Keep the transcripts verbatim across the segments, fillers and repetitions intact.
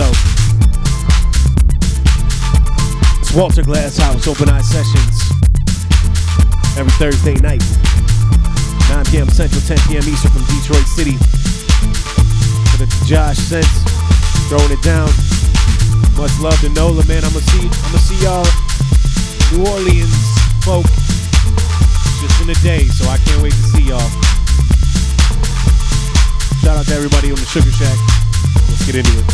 yourself. It's Walter Glasshouse Open Eye Sessions every Thursday night, nine p.m. Central, ten p.m. Eastern, from Detroit City. For the Josh Sense, throwing it down. Much love to Nola, man. I'm gonna see, I'm gonna see y'all New Orleans folk just in a day, so I can't wait to see y'all. Shout out to everybody on the Sugar Shack. Let's get into it.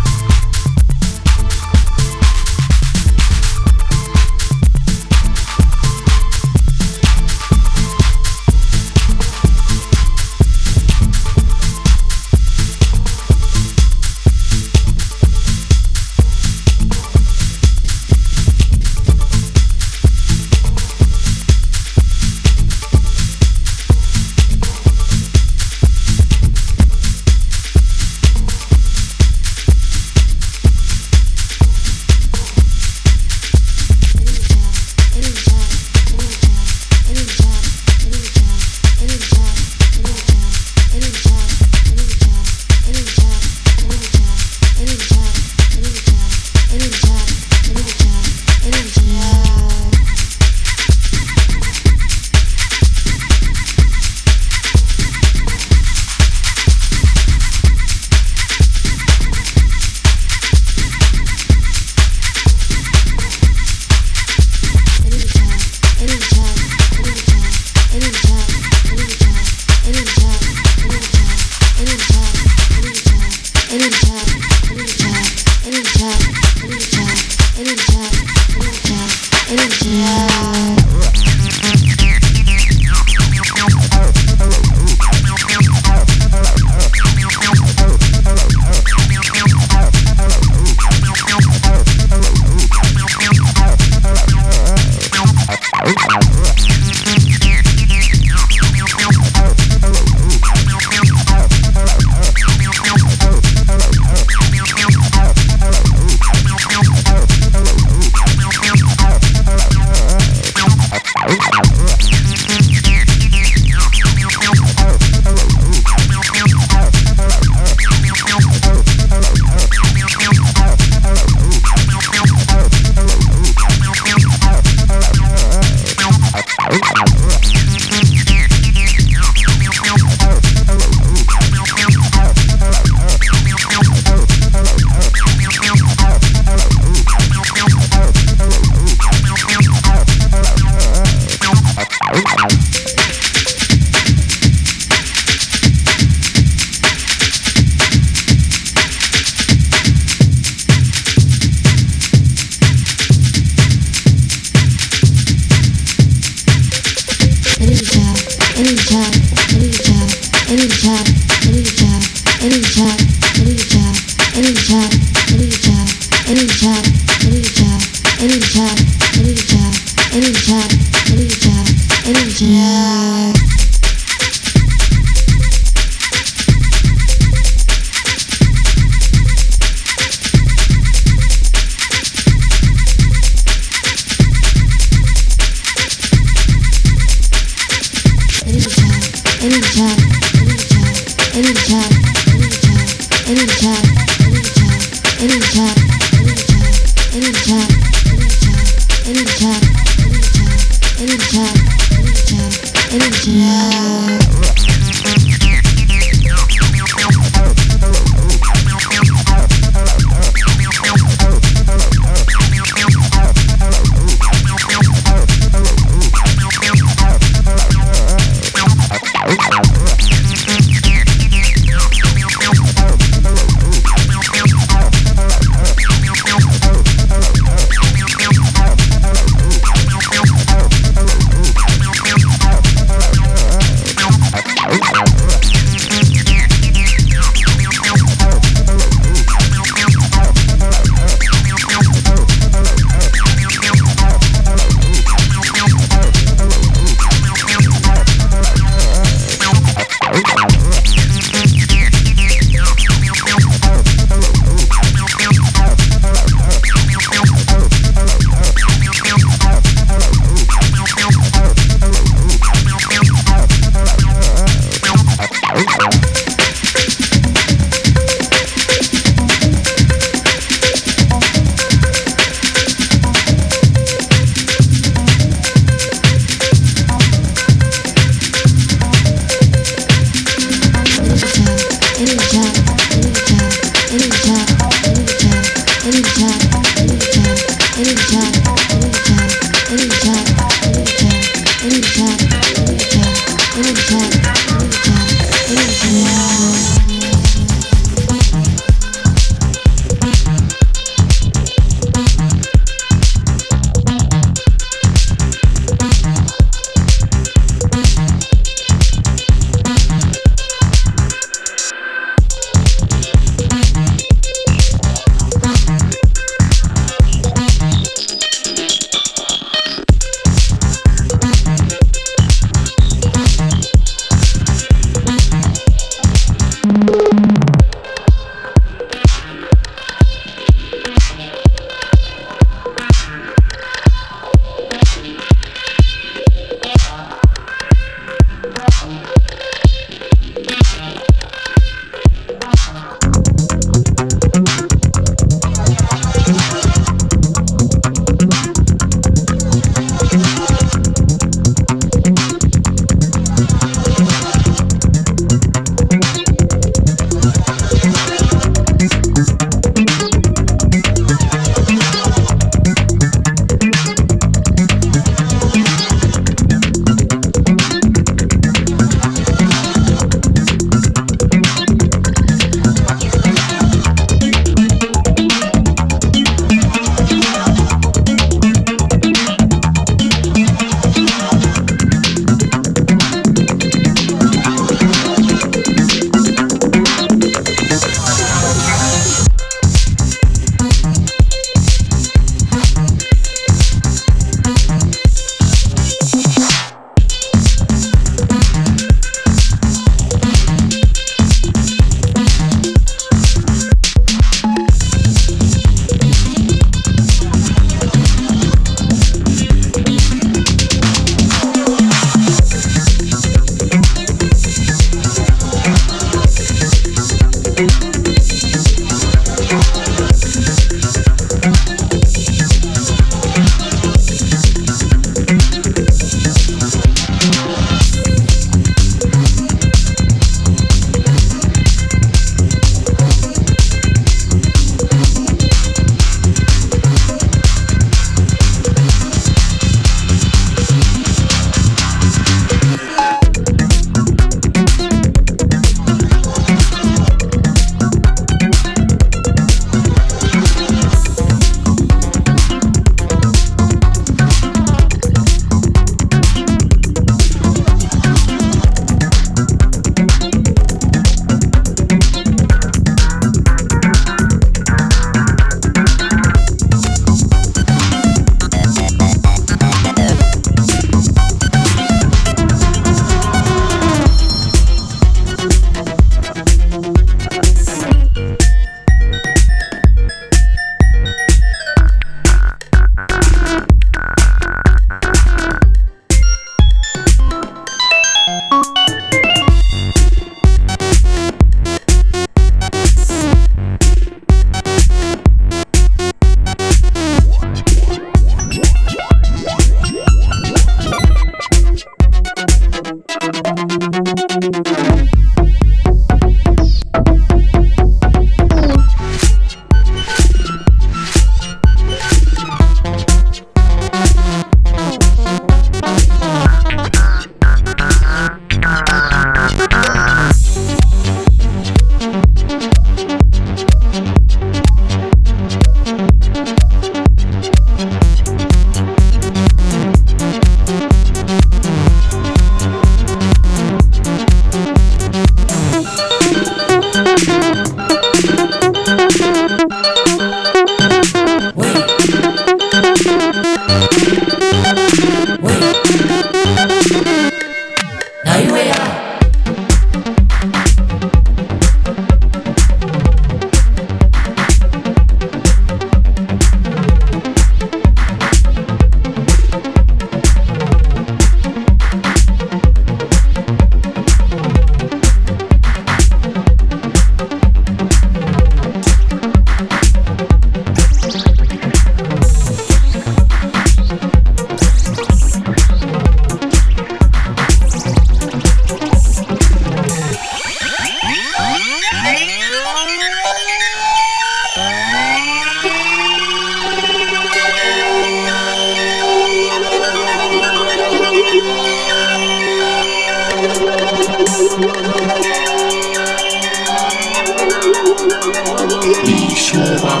一说吧，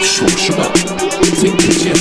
说什么？最直接。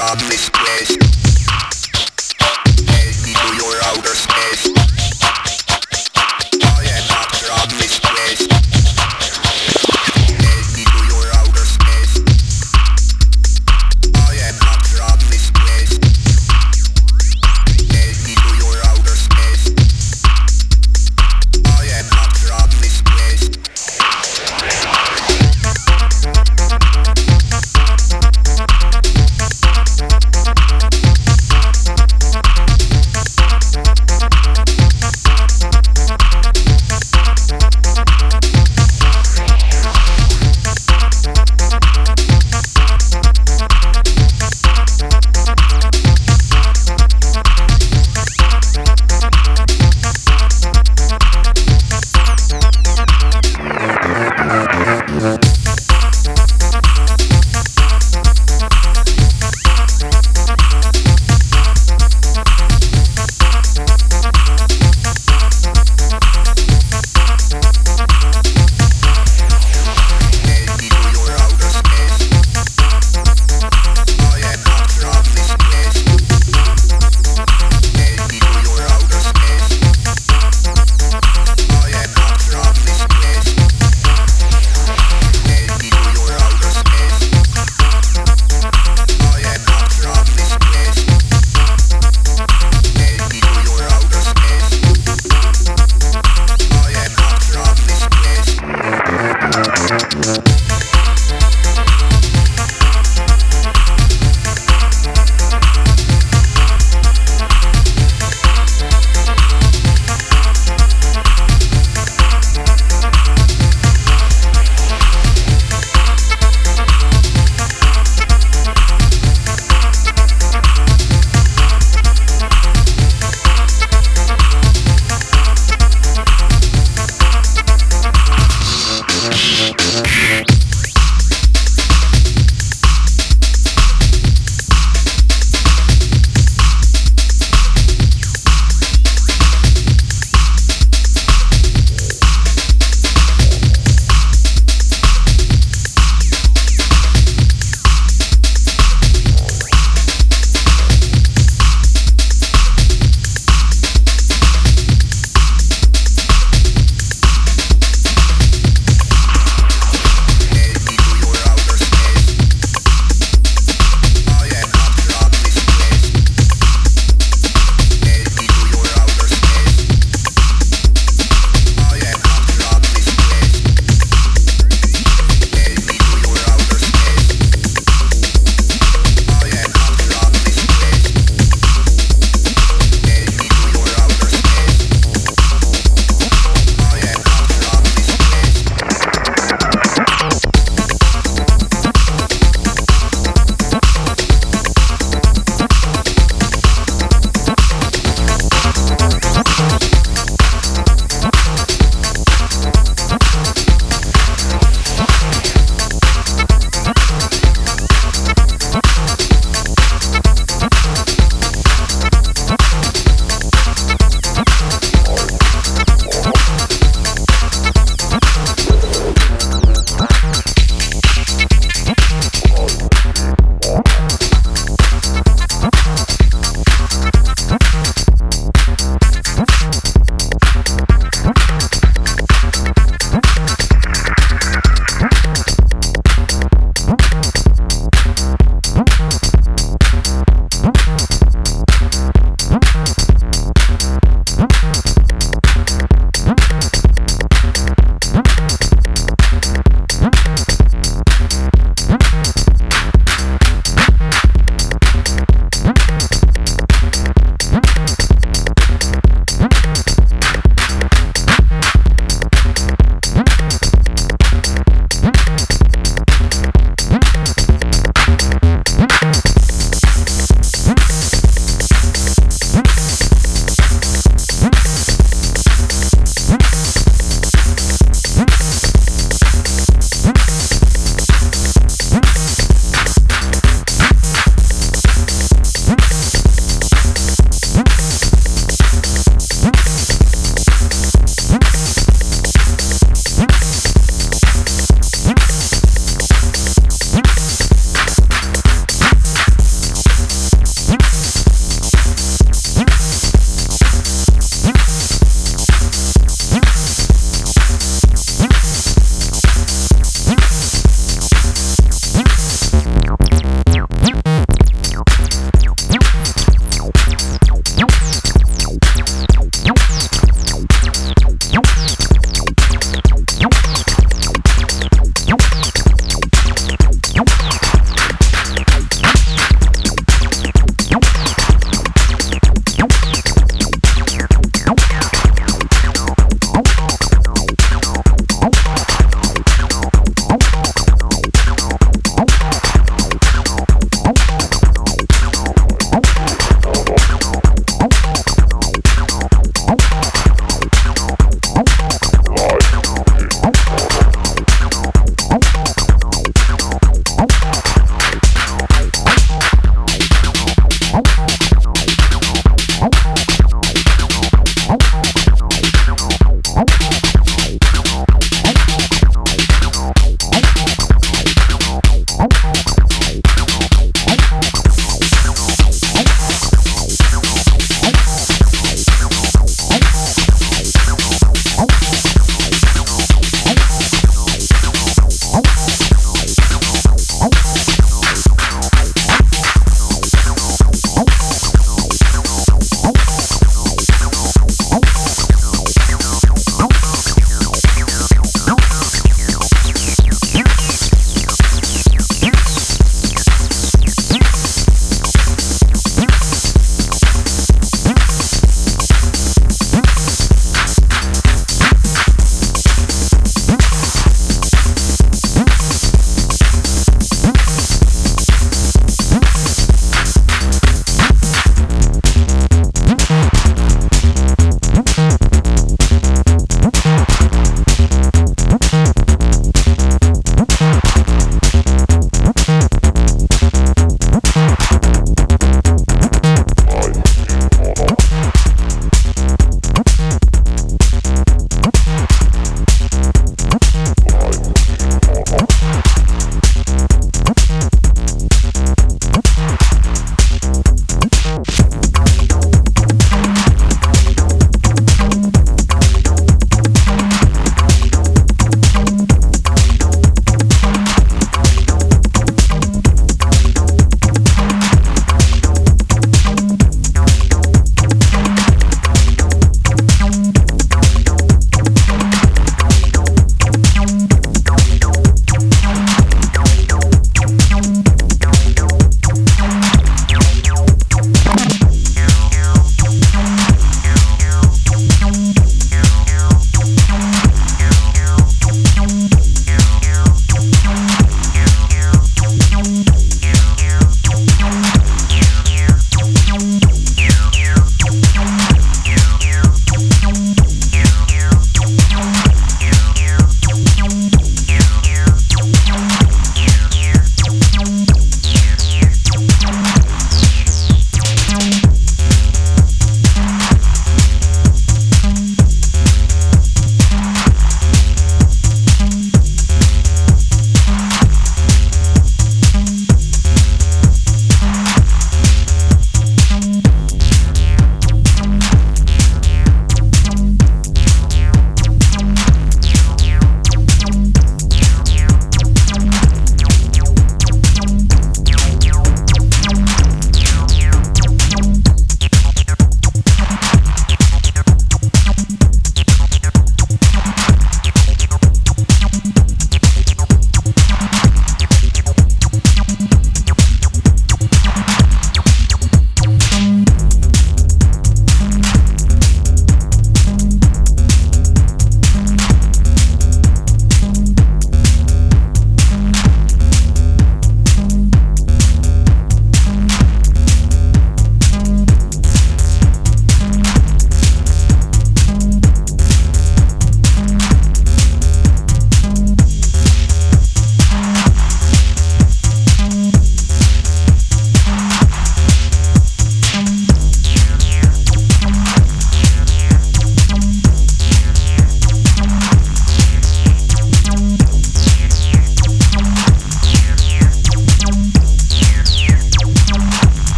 from this place. Take me to your outer space. I am not from this place. Take me to your outer space. I am not from this place. Take me to your outer space. I am not from this place. We'll be right back.